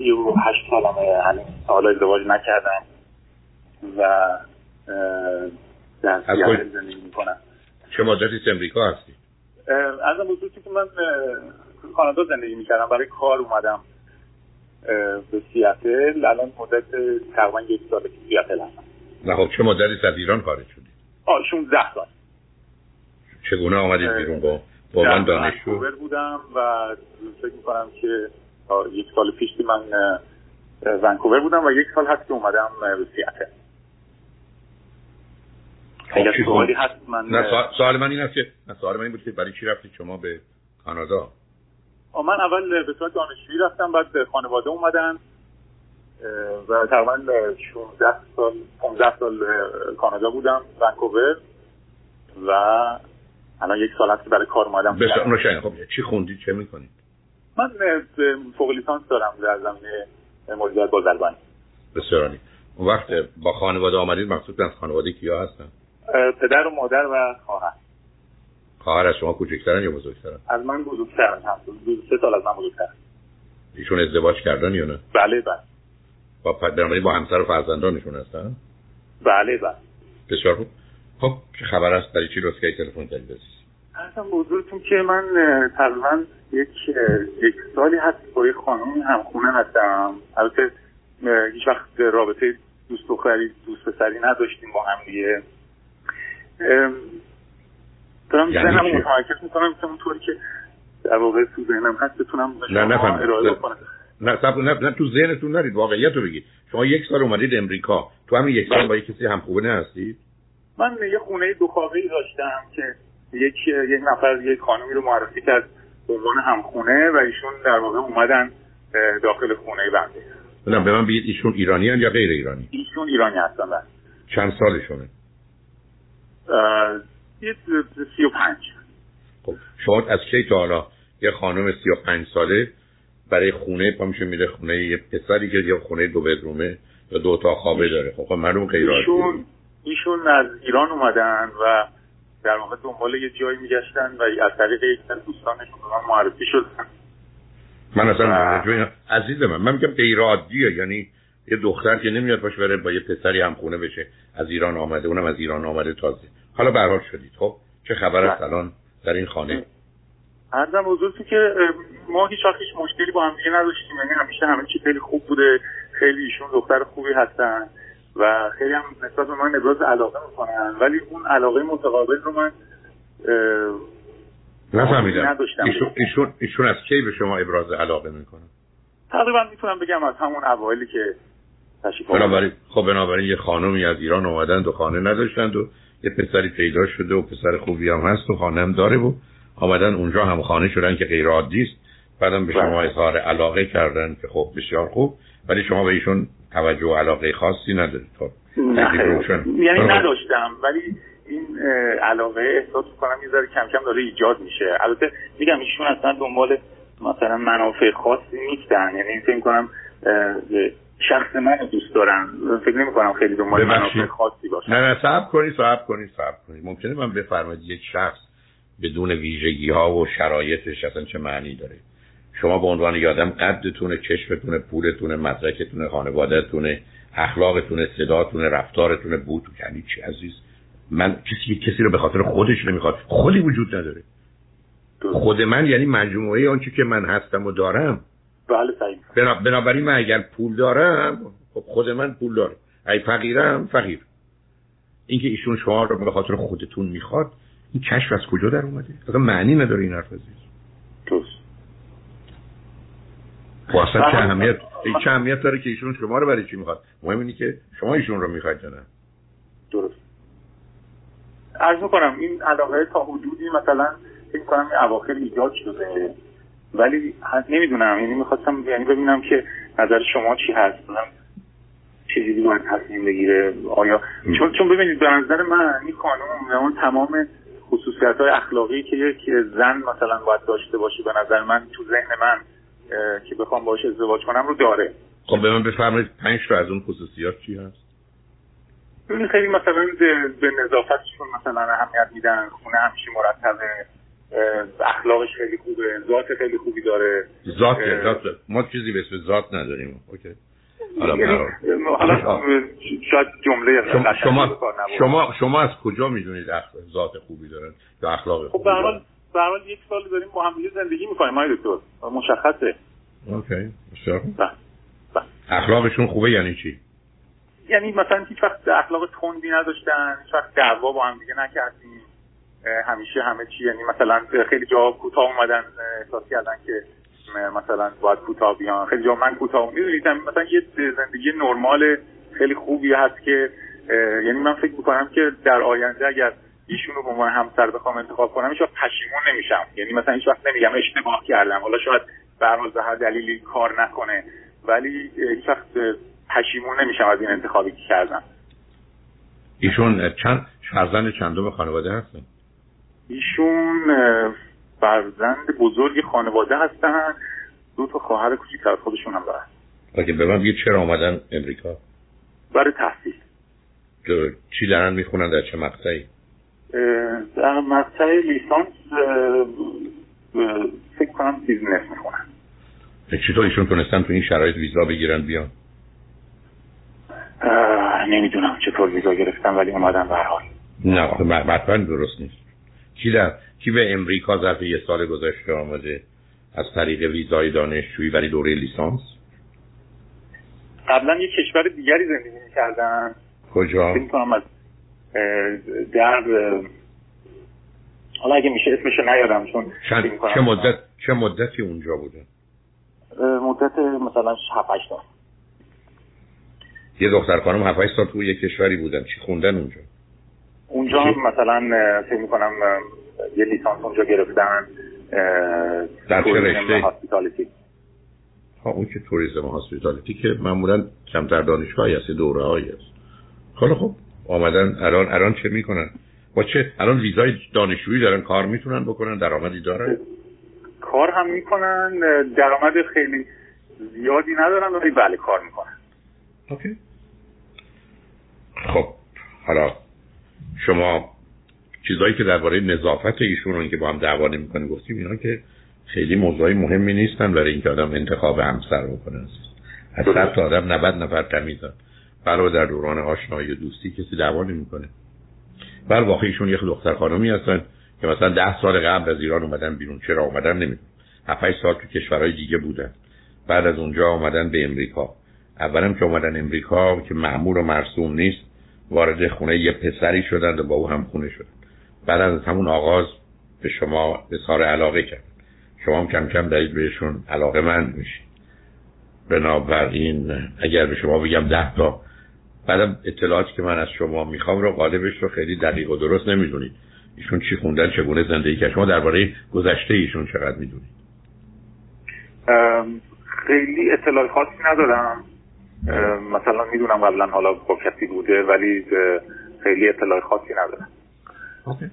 8 سالمه، همین حالا ازدواج نکردم و در سیاره زندگی میکنم. چه مدتی تو امریکا هستی؟ از اون بزرگی که من کانادا زندگی میکردم، برای کار اومدم به سیاتل. الان مدت تقریبا 1 سال که سیاتل هستم. و خب چه مدتی از ایران خارج شدی؟ 16 سال. چگونه آمدید بیرون؟ با من دانشجو بودم و فکر میکنم که 1 سال پیش که من ونکوور بودم و 1 سال هست که اومدم به سیاتل. اگر سوالی هست من سوال من این بود که برای چی رفتید شما به کانادا؟ من اول به صورت دانشجویی رفتم، بعد خانواده اومدن و تقریبا 15 سال کانادا بودم، ونکوور، و الان 1 سال هست که برای کار اومدم. خب چی خوندید، چه میکنید؟ من فوق لیسانس دارم در زمینه مدیریت بازرگانی. بسیار عالی. اون وقت با خانواده آمدید، مقصود از خانواده کیا هستن؟ پدر و مادر و خواهر. خواهر از شما کوچکترن یا بزرگترن؟ از من بزرگترن، هستن 3 سال از من بزرگترن. ایشون ازدواج کردن یا نه؟ بله. با پدرمانی با همسر و فرزندانشون هستن؟ بله. بسیار خوب. خب چه خبر است؟ برای چی لطفی تلفن کردید عزیز؟ اصلا بزرگتون که من تقریبا 1 سالی هست با یه خانم همخونه هستم. البته هیچ وقت رابطه دوست دختری دوست پسری نداشتیم با هم دیگه. دارم ذهنم رو متمرکز می‌کنم که اونطوری که در واقع تو ذهنم هست بتونم ارائه بدم. نه تو ذهنتون نرید، واقعیت رو بگید. شما 1 سال اومدید امریکا، تو همین 1 سال با کسی همخونه هستید؟ من یه خونه 2 خوابه‌ای داشتم که یک نفر یه خانمی رو معرفی کرد به عنوان همخونه و ایشون در واقع اومدن داخل خونه بنده. نه به من بگید ایشون ایرانی هستن یا غیر ایرانی؟ ایشون ایرانی هستن. بله. چند سالشونه؟ 35. خب شما از کی تا حالا یه خانم 35 ساله برای خونه پا میشه میره خونه یه پسری که یه خونه 2 بدرومه یا 2 تا خوابه داره؟ خب معلوم غیر عادیه. ایشون از ایران اومدن و در واقع دنبال یه جایی میگشتن و از طریق یک سر دوستانشون به من معرفی شدن. من اصلا عزیز من میگم غیر عادیه، یعنی یه دختر که نمیاد باشه بره با یه پسری همخونه بشه، از ایران آمده، اونم از ایران آمده تازه. حالا به هر حال شدید. خب چه خبر است الان در این خانه؟ عرضم حضورتون که ما هیچ مشکلی با هم دیگه نداشتیم، یعنی همیشه همه چی خیلی خوب بوده. خیلی ایشون دختر خوبی هستن و خیلی هم نسبت به من ابراز علاقه میکنن، ولی اون علاقه متقابل رو من نفهمیدم. ایشون از کی به شما ابراز علاقه میکنن؟ تقریبا میتونم بگم از همون اوایلی که تشریف آوردن. خب بنابراین یه خانمی از ایران اومدن، 2 خانه نداشتند و یه پسری پیدا شده و پسر خوبی هم هست و خانه هم داره و اومدن اونجا هم خانه شدن که غیر عادی است. بعدم به شما اظهار علاقه کردن که خب بسیار خوب، ولی شما به ایشون توجه و علاقه خاصی ندارید. خب یعنی نداشتم، ولی این علاقه احساس می‌کنم یه ذره کم کم داره ایجاد میشه. البته میگم ایشون اصلا دنبال مثلا منافع خاصی نیستن، یعنی فکر می‌کنم شخص منو دوست دارن، فکر نمی‌کنم خیلی دنبال منافع خاصی باشن. نه صبر کنید. ممکنه من بفرمایید یک شخص بدون ویژگی‌ها و شرایطش اصلا چه معنی داره؟ شما به عنوان یادم قدتونه، چشمتونه، پولتونه، مدرکتونه، خانواده‌تونه، اخلاقتونه، صداتونه، رفتارتونه، بود یعنی چی عزیز من؟ کسی رو به خاطر خودش نمیخواد، خودی وجود نداره. خود من یعنی مجموعه آنچه که من هستم و دارم. بله صحیح. بنابراین من اگر پول دارم خب خود من پول دارم، اگه فقیرم فقیر. اینکه ایشون شما رو به خاطر خودتون میخواد، این کشف از کجا در اومده؟ اصلا معنی نداره این حرف عزیز. واسه چه اهمیت داره که ایشون شما رو برای چی میخواد؟ مهم اینه که شما ایشون رو میخواید یا نه. درست عرض میکنم این علاقه تا حدودی مثلا فکر کنم اواخر ایجاد شده، ولی نمیدونم، یعنی میخواستم ببینم که نظر شما چی هست، چیزی باید تصمیم بگیره آیا چون ببینید به نظر من این قانون تمام خصوصیت‌های اخلاقی که یک زن مثلا باید داشته باشه به نظر من تو ذهن من که بخوام باهاش ازدواج کنم رو داره. خب به من بفرمایید 5 تا از اون خصوصیات چی هست؟ خیلی مثلا به نظافتشون مثلا اهمیت میدن، خونه همیشه مرتبه، اخلاقش خیلی خوبه، ذات خیلی خوبی داره. ذات ما چیزی به اسم ذات نداریم. اوکی. حالا شاید جمله شما از کجا میدونید ذات خوبی دارن یا اخلاق خوبی؟ خب به هر حال یک سال داریم با هم دیگه زندگی میکنیم آقای دکتر، مشخصه. اوکی. اخلاقشون خوبه یعنی چی؟ یعنی مثلا هیچ وقت اخلاق تندی نداشتن، هیچ وقت دعوا با هم دیگه نکردیم، همیشه همه چی، یعنی مثلا خیلی جا کوتاه اومدن احساس کردن که مثلا باید کوتاه بیان، خیلی جا من کوتاه اومدم. می‌دونید مثلا یه زندگی نرمال خیلی خوبی هست که یعنی من فکر می‌کنم که در آینده اگر ایشون رو به عنوان همسر بخوام انتخاب کنم هیچ وقت پشیمون نمیشم. یعنی مثلا هیچ وقت نمیگم اشتباه کردم، حالا شاید به هر دلیلی کار نکنه، ولی هیچ وقت پشیمون نمیشم از این انتخابی که کردم. ایشون فرزند چندم خانواده هستن؟ ایشون فرزند بزرگ خانواده هستن، دو تا خواهر کوچیک‌تر از خودشون هم دارن. آخه به من بگید چرا اومدن امریکا؟ برای تحصیل. چی دارن میخونن، در چه مقطعی؟ در مقطع لیسانس فکر کنم بیزنس میخونن. چطور ایشون تونستن تو این شرایط ویزا بگیرن بیان؟ نمیدونم چطور ویزا گرفتن ولی اومدن به هر حال. نه حتما درست نیست. کی به امریکا ظرف یه سال گذشته آمده از طریق ویزای دانشجویی برای دوره لیسانس؟ قبلا یه کشور دیگری زندگی می‌کردن. کجا؟ فکر کنم از در حالا اگه میشه اسمش نیادم چون چه مدتی اونجا بودن؟ مدت مثلا 7-8 سال. یه دختر خانم 7-8 سال تو یک کشوری بودن، چی خوندن اونجا؟ اونجا مثلا فکر می‌کنم یه لیسانس اونجا گرفتن در رشته هاسپیتالیتی. ها اون که توریسم هاسپیتالیتی که معمولاً کمتر دانشگاهی هست، دوره‌هایی هست. خیلی خوب اومدن الان چه می‌کنن؟ با چه الان ویزای دانشجویی دارن، کار میتونن بکنن، درآمدی دارن؟ کار هم می‌کنن، درآمد خیلی زیادی ندارن ولی بله کار می‌کنن. اوکی. خب حالا شما چیزایی که درباره نظافت ایشون رو که با هم دعوا نمی‌کنیم گفتیم، اینا که خیلی موضوعی مهمی نیستن برای اینکه آدم انتخاب همسر بکنه. از صد تا آدم 90 نفر تمیزن. علاوه در دوران آشنایی و دوستی کسی دعوا نمی‌کنه. بل واقعا ایشون یک دختر خانومی هستن که مثلا 10 سال قبل از ایران اومدن بیرون، چرا اومدن نمی‌دونم. 7-8 سال تو کشورهای دیگه بودن. بعد از اونجا اومدن به امریکا. اولاً که اومدن امریکا که معمول و مرسوم نیست، وارد خونه یه پسری شدند و با او هم خونه شدند. بعد از همون آغاز به شما اظهار علاقه کرد، شما هم کم کم دارید بهشون علاقه مند میشید. بنابراین اگر به شما بگم 10 تا بعدم اطلاعاتی که من از شما میخوام رو غالبش رو خیلی دقیق و درست نمیدونید، ایشون چی خوندن، چگونه زندگی کردن، شما درباره گذشته ایشون چقدر میدونید؟ خیلی اطلاعات خاصی ندارم. مثلا میدونم قبلا حالا با کسی بوده ولی خیلی اطلاع خاصی ندارم. اوکی.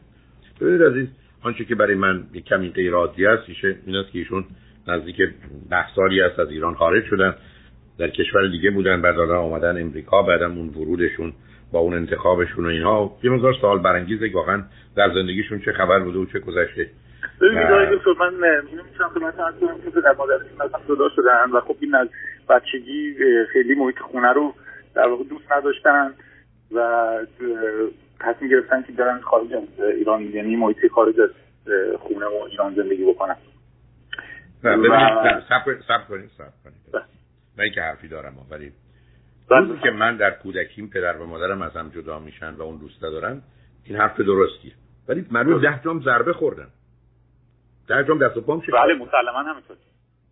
ببینید عزیز، آنچه که برای من کمی غیرعادی است این است که ایشون نزدیک 10 سالی است از ایران خارج شدن، در کشور دیگه بودن، بعد حالا اومدن امریکا، بعدم اون ورودشون با اون انتخابشون و اینها یه مقدار سوال برانگیزه واقعا در زندگیشون چه خبر بوده و چه گذشته. ببینید آقای دکتر، من نمی‌تونم خدمت عرض کنم که در مادرشون مثلا جدا شدن و خب این از بچگی خیلی محیط خونه رو در واقع دوست نداشتن و تصمیم گرفتن که برن خارج از ایران، یعنی محیط خارج از خونه و ایران زندگی بکنن. صبر کنید. من که حرفی دارم ولی روزی که من در کودکیم پدر و مادرم از هم جدا میشن و اون دوست ندارن، این حرف درستیه ولی من رو 10 جام ضربه خوردم، 10 جام دست و پام شکست. بله مسلماً همینطوره.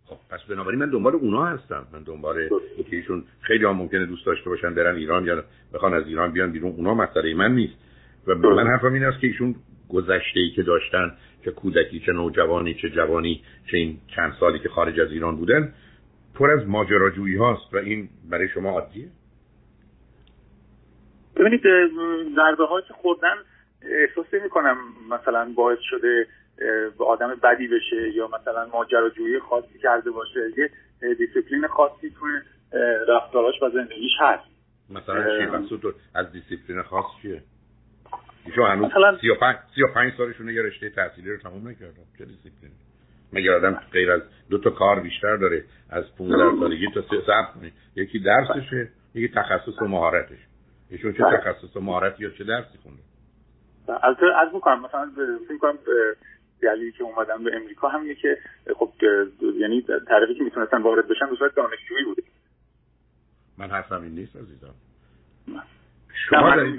خب پس بنابراین من دنبال اونها هستم، من دنبال اینکه ایشون خیلی هم ممکنه دوست داشته باشن برن ایران یا بخوان از ایران بیان بیرون، اونها مسئله من نیست. و من حرفم این است که ایشون گذشته‌ای که داشتن، چه کودکی چه نوجوانی چه جوانی چه این چند سالی که خارج از ایران بودن، پر از ماجراجویی هاست و این برای شما عادیه؟ ببینید ضربه‌هایی که خوردن احساس نمی‌کنم مثلا باعث شده آدم بدی بشه یا مثلا ماجراجویی خاصی کرده باشه. یه دیسیپلین خاصی توی رفتاراش و زندگیش هست. مثلا چی؟ از دیسیپلین خاص چیه؟ ایشون هنوز 35 سالشونه یه رشته تحصیلی رو تموم نکردن. چه دیسیپلین؟ مگر آدم غیر از دو تا کار بیشتر داره؟ از 15 سالگی تا 30 سالگی یکی درسشه، یکی تخصص و مهارتش. ایشون چه تخصص و مهارت یا چه درسی خونده؟ از می‌کنم مثلا فکر کنم دلیلی که اومدم به امریکا همینه که خب یعنی طرفی که میتونستن وارد بشن به صورت دانشجویی بوده. من حرفم این نیست عزیزم. شما دارید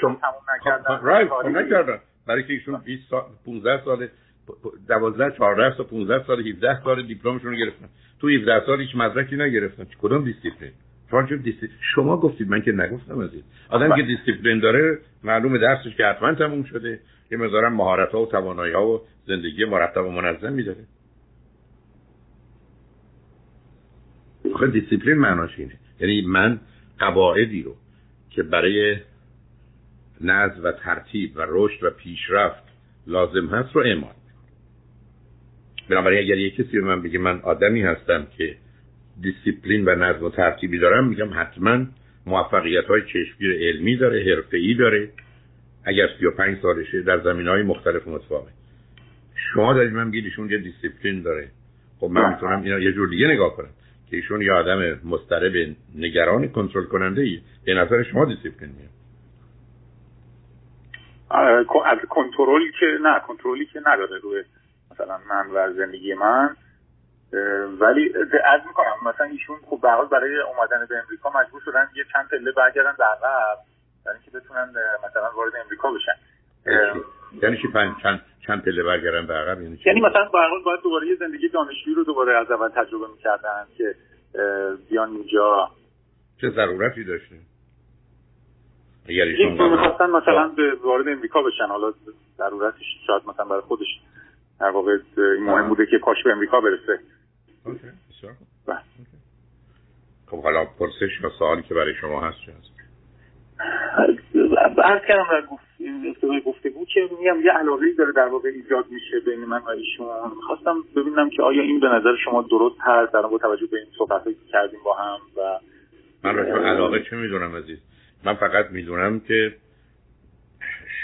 شما تموم نکردن. برای که ایشون 20 سال 15 سال 12 14 سال 15 سال 17 سال دیپلمشون رو گرفتن. تو 17 سال هیچ مدرکی نگرفتن. کدوم دیسیپلین؟ شما گفتید، من که نگفتم عزیز. آدم که دیسیپلین داره معلومه درسش که حتما تموم شده، یه مقدار مهارت‌ها و توانایی‌ها و زندگی مرتب و منظم می‌داره. خود دیسیپلین معناش اینه، یعنی من قواعدی رو که برای نظم و ترتیب و رشد و پیشرفت لازم هست رو اعمال می‌کنم. بنابراین اگر یک کسی به من بگه من آدمی هستم که دیسیپلین و نظم و ترتیبی دارم، میگم حتما موفقیت‌های چشمگیر علمی داره، حرفه‌ای داره، اگر 35 سالشه در زمینه‌های مختلف متفاوته. شما دارید من میگید ایشون یه دیسیپلین داره. خب من میتونم اینو یه جور دیگه نگاه کنم که ایشون یه آدم مضطرب، نگران، کنترل کننده‌ای. به نظر شما دیسیپلین میاد؟ از کنترلی که نه، کنترلی که نداره روی مثلا من و زندگی من، ولی عرض میکنم مثلا ایشون خب به هر حال برای اومدن به امریکا مجبور شدن یه چند پله برگردن به عقب برای اینکه بتونن مثلا وارد امریکا بشن. یعنی چی چند پله برگردن به عقب؟ یعنی مثلا به هر حال باید دوباره یه زندگی دانشجویی رو دوباره از اول تجربه میکردن که بیان اینجا. چه ضرورتی داشته؟ اگر ایشون می‌خواستن مثلا وارد امریکا بشن، حالا ضرورتش شاید مثلا برای خودش در واقع مهم بوده که کاش به امریکا برسه. اوکی، بسیار خوب. خب حالا پرسش و سوالی که برای شما هست چه هست؟ عرض کردم در افتادای گفتگو که میگم یه علاقه‌ای داره در واقع ایجاد میشه بین من و ایشون. می‌خواستم ببینم که آیا این به نظر شما درست هست در با توجه به این صحبت‌هایی که کردیم با هم؟ و من راجع به علاقه چه میدونم عزیز؟ من فقط میدونم که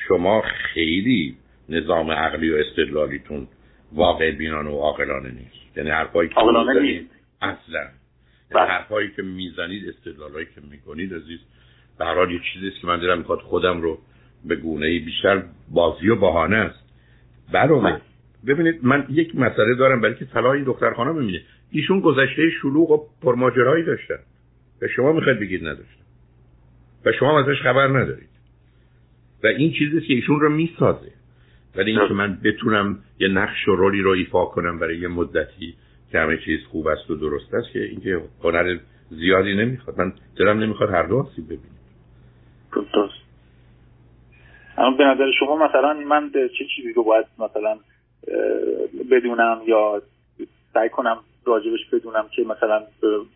شما خیلی نظام عقلی و استدلالیتون واقع بینانه و عاقلانه نیست. یعنی حرفایی که میزنید اصلا، یعنی حرفایی که میزنید، استدلالایی که میکنید عزیز، به هر حال یه چیزی است که من دارم میخواد خودم رو به گونه‌ای بیشتر بازی و بهانه است. برام ببینید، من یک مسئله دارم برای که طلا این دختر خانم میبینه ایشون گذشته شلوغ و پرماجرایی داشتن و شما میخواید بگید نداشتن و شما ازش خبر ندارید و این چیزی است که ایشون رو میسازه. ولی اینکه من بتونم یه نقش و رولی رو ایفا کنم برای یه مدتی که همه چیز خوب است و درست است، که اینکه هنر زیادی نمیخواد. من دلم نمیخواد هر دو آسیب ببینیم. درست. اما به نظر شما مثلا من چه چیزی رو باید مثلا بدونم یا سعی کنم راجبش بدونم که مثلا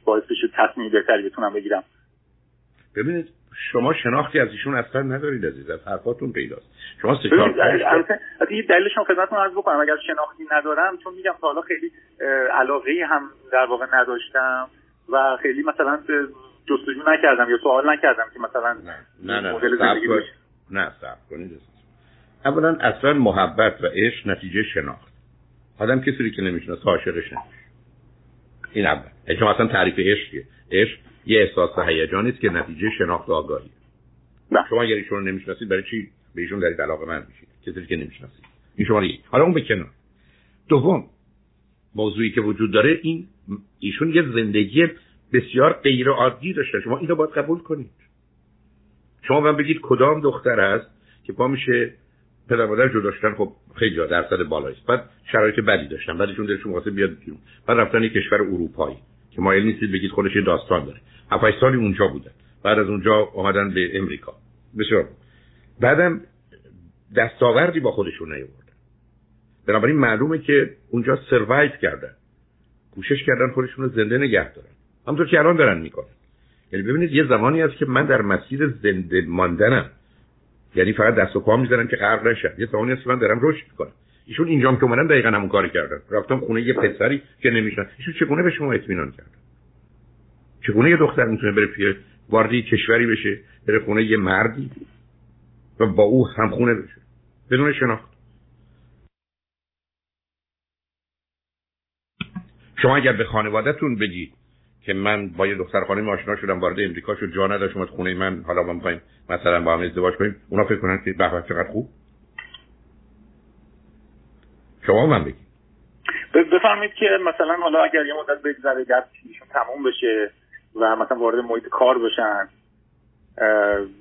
باعث بشه تصمیم بهتری بتونم بگیرم؟ ببینید، شما شناختی از ایشون اصلا ندارید عزیز، از حرفاتون پیداست. شما سکار یه دلیلش رو خدمتتون عرض بکنم. اگر شناختی ندارم، چون میگم تا حالا خیلی علاقه‌ای هم در واقع نداشتم و خیلی مثلا جستجو نکردم یا سوال نکردم که مثلا نه مدل زندگی بشه. نه، صبر کنید. اولا اصلا محبت و عشق نتیجه شناخت. آدم کسی که نمیشناسه عاشقش نمیشه. این اول. یعنی مثلا تعریف عشقه. عشق یه احساس و هیجان است که نتیجه شناخت و آگاهی. شما اگر ایشون رو نمیشناسید، برای چی به ایشون دارید علاقه‌مند میشید؟ کسی که نمیشناسید. این شما دیگه. حالا اون بکنه. دوم، موضوعی که وجود داره این ایشون یه زندگی بسیار غیر عادی داشته. شما اینو باید قبول کنید. شما من بگید کدام دختر است که پا میشه پدر مادر جدا شدن، خب خیلی جا درصد بالایی است. بعد شرایط بدی داشتن، بعد ایشون دلشون واسه بیاد بیرون. بعد رفتن یه کشور اروپایی که مایل نیستید بگید خودش یه داستان داره. 7 سالی اونجا بودن، بعد از اونجا اومدن به امریکا. بسیار. بعدم دستاوردی با خودشون نیاوردن. بنابراین معلومه که اونجا سروایو کردن. کوشش کردن خودشون رو زنده نگه دارن. همونطور که الان دارن میکنن. یعنی ببینید، یه زمانی هست که من در مسیر زنده ماندنم. یعنی فقط دست و پا می‌ذارم که غرق نشم. یه زمانی هست که من دارم رشد میکنم. ایشون اینجام که اومدن دقیقاً همون کارو کردن. رفتم خونه یه پسری که نمی‌شناسن. ایشون چگونه به شما اطمینان کرد؟ چگونه یه دختر میتونه بره وارد کشوری بشه، بره خونه یه مردی و با او همخونه بشه بدون شناخت. شما اگر به خانواده‌تون بگید که من با یه دختر خانمی آشنا شدم، وارد امریکا شد، جا نداشت اومد خونه من، حالا ما می‌خوایم مثلا با هم ازدواج کنیم، اونا فکر کنن که به به چقدر خوب. شما من بگید بفهمید که مثلا حالا اگر یه مدت بگذره درشون تموم بشه و مثلا وارد محیط کار بشن،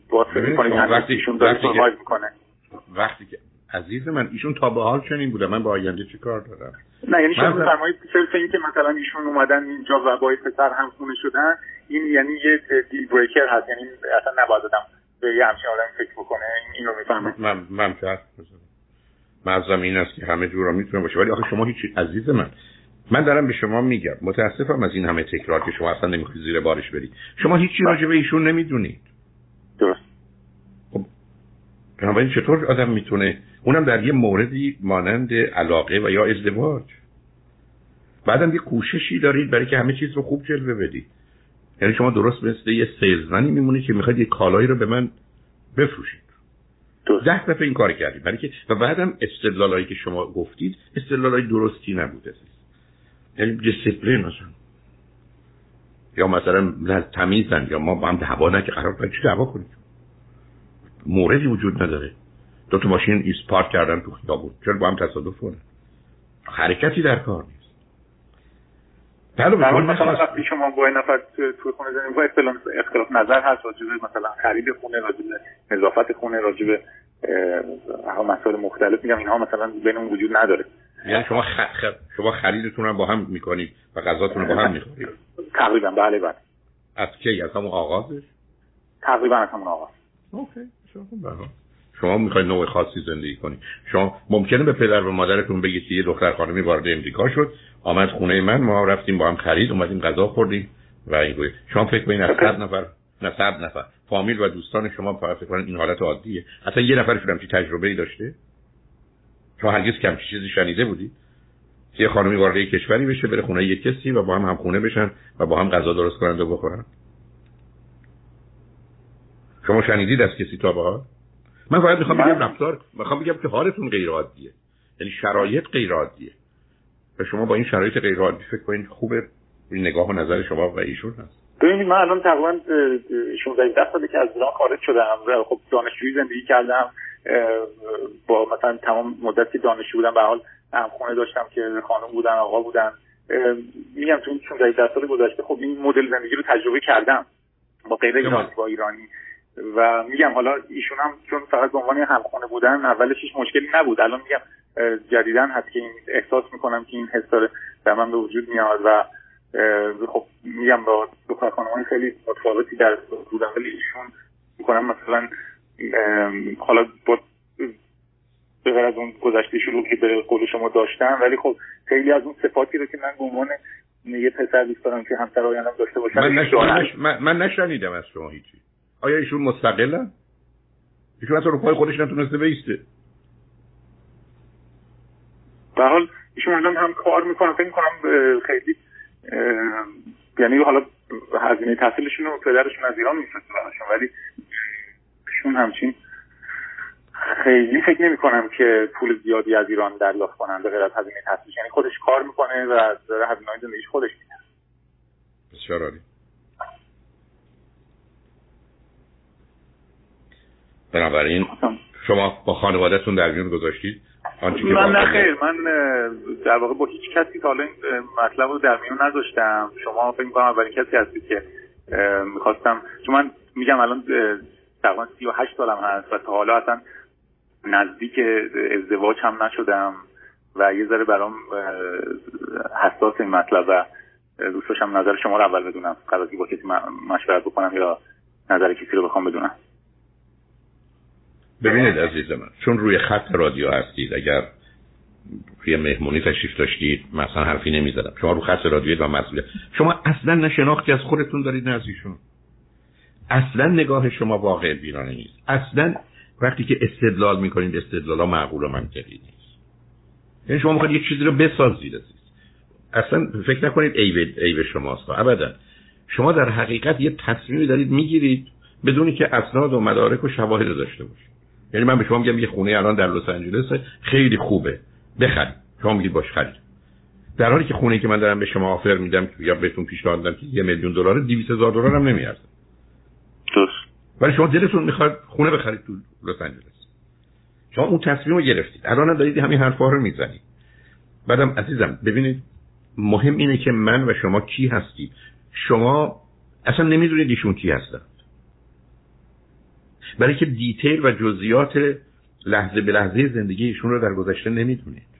واسه می‌کنه وقتیشون داره سروایو می‌کنه. وقتی که عزیز من ایشون تا به حال چنین بوده، من با آینده چه کار دارم؟ نه یعنی شما فرمایید صرف این که مثلا ایشون اومدن اینجا و با پسر همخونه شدن، این یعنی یه دیل بریکر هست، یعنی اصلا نباید آدم به یه همچین آدمی فکر بکنه. اینو میفهمم من چه حرف می‌زنم. معظم این است که همه جورا میتونه باشه، ولی آخه شما هیچ عزیز من دارم به شما میگم متاسفم از این همه تکرار که شما اصلا نمیخوید زیر بارش برید. شما هیچی راجع به ایشون نمیدونید. درست. خب بنابراین چطور آدم میتونه اونم در یه موردی مانند علاقه و یا ازدواج بعدم یه کوششی دارید برای که همه چیز رو خوب جلوه بدید؟ یعنی شما درست مثل یه سیلزمنی میمونید که میخواد یه کالایی رو به من بفروشید. درست. 10 دفعه این کار کردید برای که و بعدم استدلالایی که شما گفتید استدلالای درستی نبوده. یعنی دیسپلین مثلا یا مثلا تمیزن یا ما با هم دعوا نکه قرار بود چه دعوا کنیم، موردی وجود نداره. دو تا ماشین ایست پارک کردن تو خیابون، چرا با هم تصادف کنن؟ حرکتی در کار نیست. حالا مثلا وقتی شما با یه نفر تو خونه زنیم و اختلاف نظر هست راجع به مثلا خرید خونه، راجع به نظافت خونه، راجع به مسائل مختلف، میگم اینها مثلا بینمون وجود نداره. یعنی شما شما خریدتون رو با هم میکنید و غذاتون رو با هم میخورید تقریبا؟ بله بله. از کی؟ از همون آغازش تقریبا، از همون آغاز. اوکی. شما میخواید نوع خاصی زندگی کنید. شما ممکنه به پدر و مادرتون بگید یه دختر خانمی وارد امریکا شد، آمد خونه من، ما رفتیم با هم خرید، اومدیم غذا خوردیم و اینجوری. شما فکر کنید از 100 نفر فامیل و دوستان شما فکر کنن این حالت عادیه؟ اصلا یه نفرشون هم چه تجربه‌ای داشته؟ شما هرگز کم چیزی شنیده بودی؟ یه خانمی وارد یک کشوری بشه، بره خونه یک کسی و با هم همخونه بشن و با هم غذا درست کنند و بخورن؟ شما شنیدید از کسی تا به حال؟ من فقط میخوام بگم که حالتون غیر عادیه، یعنی شرایط غیر عادیه و شما با این شرایط غیر عادی فکر کنید خوبه. این نگاه و نظر شما و ایشون هست. ببینید من الان تقریبا 16 ساله که از ایران خارج شدم و خب دانشجویی زندگی کردم، با مثلا تمام مدتی دانشجو بودم به حال همخونه داشتم که خانم بودن، آقا بودن. میگم تو این 16 سال گذشته خب این مدل زندگی رو تجربه کردم با غیر ایرانی، با ایرانی، و میگم حالا ایشون هم چون فقط به عنوان همخونه بودن اولش هیچ مشکلی نبود. الان میگم جدیداً هست که این احساس میکنم که این حس داره در من به وجود میاد و خب میگم با دختر خانم‌های خیلی متفاوتی در بودن، ولی ایشون میکنم مثلا حالا با به غیر از اون گذشته شروع که به قول شما داشتم، ولی خب خیلی از اون صفاتی رو که من به عنوان یه پسر دوست دارم که همسر آینده‌ام داشته باشم من نشنیدم از شما هیچی. آیا ایشون مستقلن؟ ایشون اصلا رو پای خودش نتونسته بیسته. به هر حال ایشون الان هم کار میکنه، فکر میکنم خیلی یعنی حالا هزینه تحصیلشون رو پدرشون از ایران میفرسته براشون، ولی ایشون همچین خیلی فکر نمیکنم که پول زیادی از ایران دریافت کنن به غیر از هزینه تحصیلش. یعنی خودش کار میکنه و از هزینه‌های زندگیش خودش میده. بسیار عالی. بنابراین شما با خانواده‌تون در میون گذاشتید؟ من نه خیر، من در واقع با هیچ کسی تا الان مطلب رو در میون نذاشتم. شما فکر می‌کنم اولین کسی هستید که می‌خواستم، چون من میگم الان تقریبا 38 سالم هست و تا حالا اصلا نزدیک ازدواج هم نشدم و یه ذره برام حساس این مطلب و دوست داشتم نظر شما رو اول بدونم قبل از اینکه با کسی مشورت بکنم یا نظر کسی رو بخوام بدونم. ببینید عزیز من، چون روی خط رادیو هستید، اگر یه مهمونی تشریف داشتید مثلا حرفی نمیزدم. شما رو خط رادیوید و مسئولیت. شما اصلا نه شناختی از خودتون دارید نه از ایشون. اصلا نگاه شما واقع بینانه نیست. اصلا وقتی که استدلال میکنید استدلالا معقول و منطقی نیست. یعنی شما میخواید یه چیزی رو بسازید عزیز. اصلا فکر نکنید عیب شماست ابدا. شما در حقیقت یه تصمیمی دارید میگیرید بدون که اسناد و مدارک و شواهد داشته باشید. یعنی من به شما میگم یه خونه الان در لس آنجلس خیلی خوبه، بخرید. شما میگید باش، خرید. در حالی که خونه‌ای که من دارم به شما آفر میدم یا بهتون پیشنهاد میدم که $1,000,000 $200,000 هم نمیارزه. درست. ولی شما دلتون میخواد خونه بخرید تو لس آنجلس. شما اون تصمیم رو گرفتید. الان دارید همین حرفا رو میزنید. بعدم عزیزم ببینید، مهم اینه که من و شما کی هستید. شما اصلا نمیدونید ایشون کی هستند. برای که دیتیل و جزئیات لحظه به لحظه زندگی ایشون رو در گذشته نمیدونید.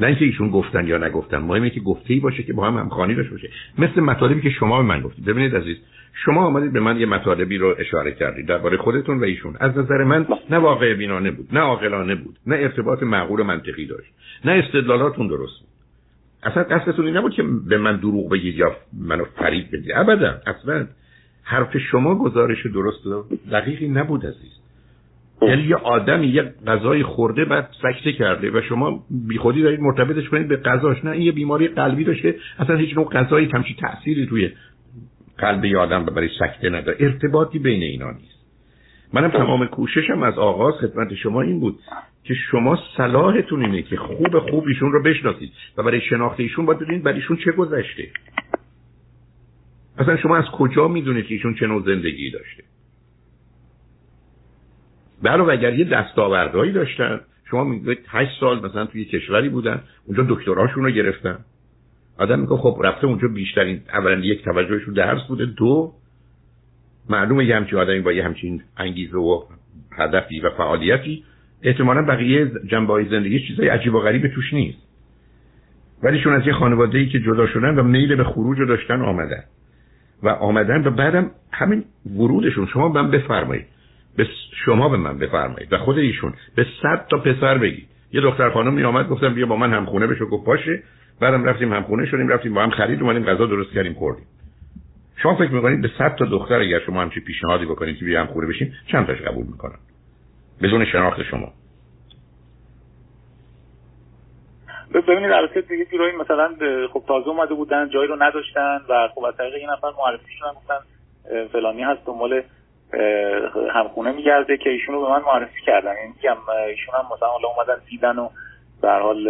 نه اینکه ایشون گفتن یا نگفتن، مهم اینه که گفته‌ای باشه که با هم همخوانی داشته باشه. مثل مطالبی که شما به من گفتید. ببینید عزیز، شما آمدید به من یه مطالبی رو اشاره کردید درباره خودتون و ایشون. از نظر من نه واقع بینانه بود، نه عاقلانه بود، نه ارتباط معقول و منطقی داشت، نه استدلالاتون درست بود. اصلا قصدتون این نبود که به من دروغ بگید یا منو فریب بدید. ابدا، اصلا حرف شما گزارش درست و دقیقی نبود عزیز. یعنی یه آدمی یه غذای خورده بعد سکته کرده و شما بیخودی دارید مرتبطش کنید به غذاش. نه، این یه بیماری قلبی داشته، اصلا هیچ نوع غذایی کمچی تأثیری توی قلب یه آدم برای سکته نداره. ارتباطی بین اینا نیست. منم تمام کوششم از آغاز خدمت شما این بود که شما صلاحتون اینه که خوب ایشون رو بشناسید و برای شناخت ایشون باید بدونید برای ایشون چه گذشته. اصلا شما از کجا میدونید که ایشون چه نوع زندگی داشته؟ علاوه اگر یه دستاوردهایی داشتن، شما میگید 8 سال مثلا توی کشوری بودن، اونجا دکتراشون رو گرفتن. آدم میگه خب رفته اونجا بیشترین اولا یک توجهش رو درس بوده، دو معلومه یه همچین آدمی با یه همچین انگیزه و هدفی و فعالیتی احتمالاً بقیه جنبه‌های زندگیش چیزای عجیب و غریبی توش نیست. ولیشون از یه خانواده‌ای که جدا شدن و میل به خروج رو داشتن آمدن و بعدم همین ورودشون، شما من بفرمایید، به خود ایشون به 100 تا پسر بگید. یه دختر خانمی اومد گفتم بیا با من همخونه بشو، گفت باشه. بعدم رفتیم همخونه شدیم، رفتیم با هم خرید اومدیم غذا درست کردیم خوردیم. شما فکر می‌کنید به 100 تا دختر اگر شما همچین پیشنهادی بکنید که بیا همخونه بشیم چند تاش قبول می‌کنن بدون شناخت شما؟ ببینید البته دیگه جورایی مثلا خب تازه اومده بودن، جایی رو نداشتن و خب از طریق این نفر معرفی شدن، گفتن فلانی هست دنبال همخونه میگرده که ایشون رو به من معرفی کردن. یعنی میگم ایشون هم مثلا حالا اومدن دیدن و به هر حال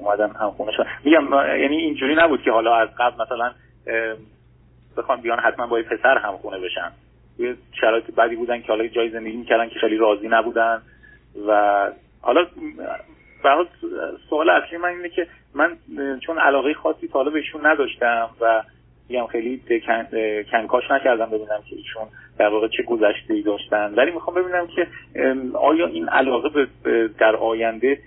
اومدن همخونه شدن. میگم یعنی اینجوری نبود که حالا از قبل مثلا بخوام بیان حتما با یه پسر همخونه بشن. یه شرایط بدی بودن که حالا جای زندگی میکردن که خیلی راضی نبودن. و حالا به هر حال سوال اصلی من اینه که من چون علاقه خاصی تا حالا بهشون نداشتم و میگم خیلی کنکاش نکردم ببینم که ایشون در واقع چه گذشته‌ای داشتن، ولی میخوام ببینم که آیا این علاقه در آینده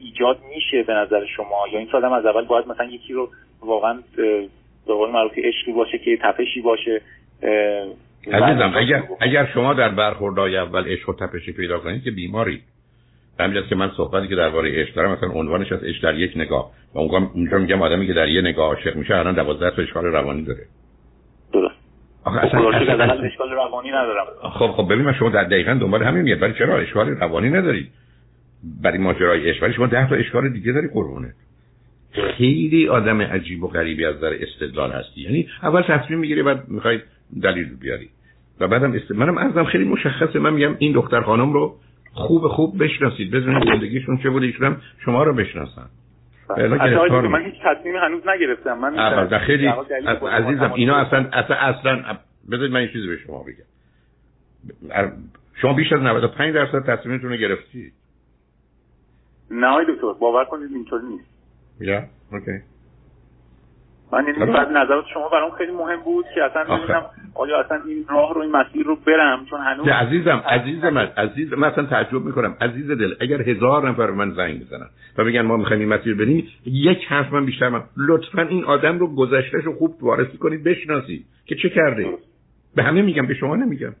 ایجاد میشه به نظر شما، یا این آدم از اول باید مثلا یکی رو واقعا به قول معروف عشقی باشه که تپشی باشه؟ عزیزم اگر شما در برخوردهای اول عشق و تپشی پیدا کنید که بیماری. همینجاست که من صحبتی که درباره عشق دارم مثلا عنوانش از عشق در یک نگاه و اونجا میگم آدمی که در یک نگاه عاشق میشه الان 12 تا اشکال روانی داره. درست. آخه اصلا اشکال روانی ندارم. خب ببین، من شما در دقیقاً دنبال همین میاد. ولی چرا اشکال روانی نداری برای ماجرای عشق؟ ولی شما 10 تا اشکال دیگه داری قربونه. خیلی آدم عجیب و غریبی از نظر استدلال هستی. یعنی اول تصمیم میگیری بعد میخوای دلیل بیاری. و بعدم منم ازم خیلی مشخصه، من میگم این دختر خانم رو خوب بشناسید، بدونید زندگیشون چه بوده، ایشون هم شما رو بشناسن. البته من هیچ تصمیمی هنوز نگرفتم. من البته خیلی عزیزم اینا اصلا بذارید من این چیزی به شما بگم. شما بیش از 95% تصمیمتون رو گرفتید. نه دکتر، باور کنید اینطوری نیست. یا اوکی. من این بعد نظرات شما برام خیلی مهم بود که اصلا ببینم آیا اصلا این راه رو، این مسیر رو برم، چون هنوز عزیزم من اصلا تعجب میکنم عزیز دل. اگر 1000 نفر من زنگ بزنن و بگن ما میخوایم این مسیر بریم، یک حرف من بیشتر لطفا این آدم رو گذشتهش رو خوب وارسی کنید، بشناسید که چه کرده. به همه میگم، به شما نمیگم.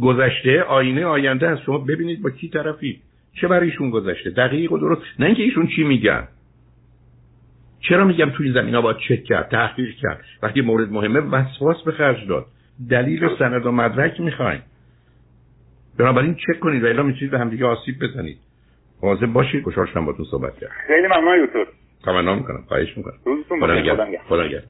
گذشته آینه آینده است. شما ببینید با کی طرفی، چه برایشون گذشته، دقیق و درست، نه اینکه ایشون چی میگن. چرا میگم توی این زمینا باید چک کرد، تحقیق کرد. وقتی مورد مهمه وسواس به خرج داد، دلیل و سند و مدرک میخواین. بنابراین چک کنید و الا میتونید به هم دیگه آسیب بزنید. واضح باشید. خوشحال شدم باهاتون صحبت کردم. خیلی ممنون دکتر. تمام میکنم. خواهش میکنم. روزتون بخیر. خدا نگهدار.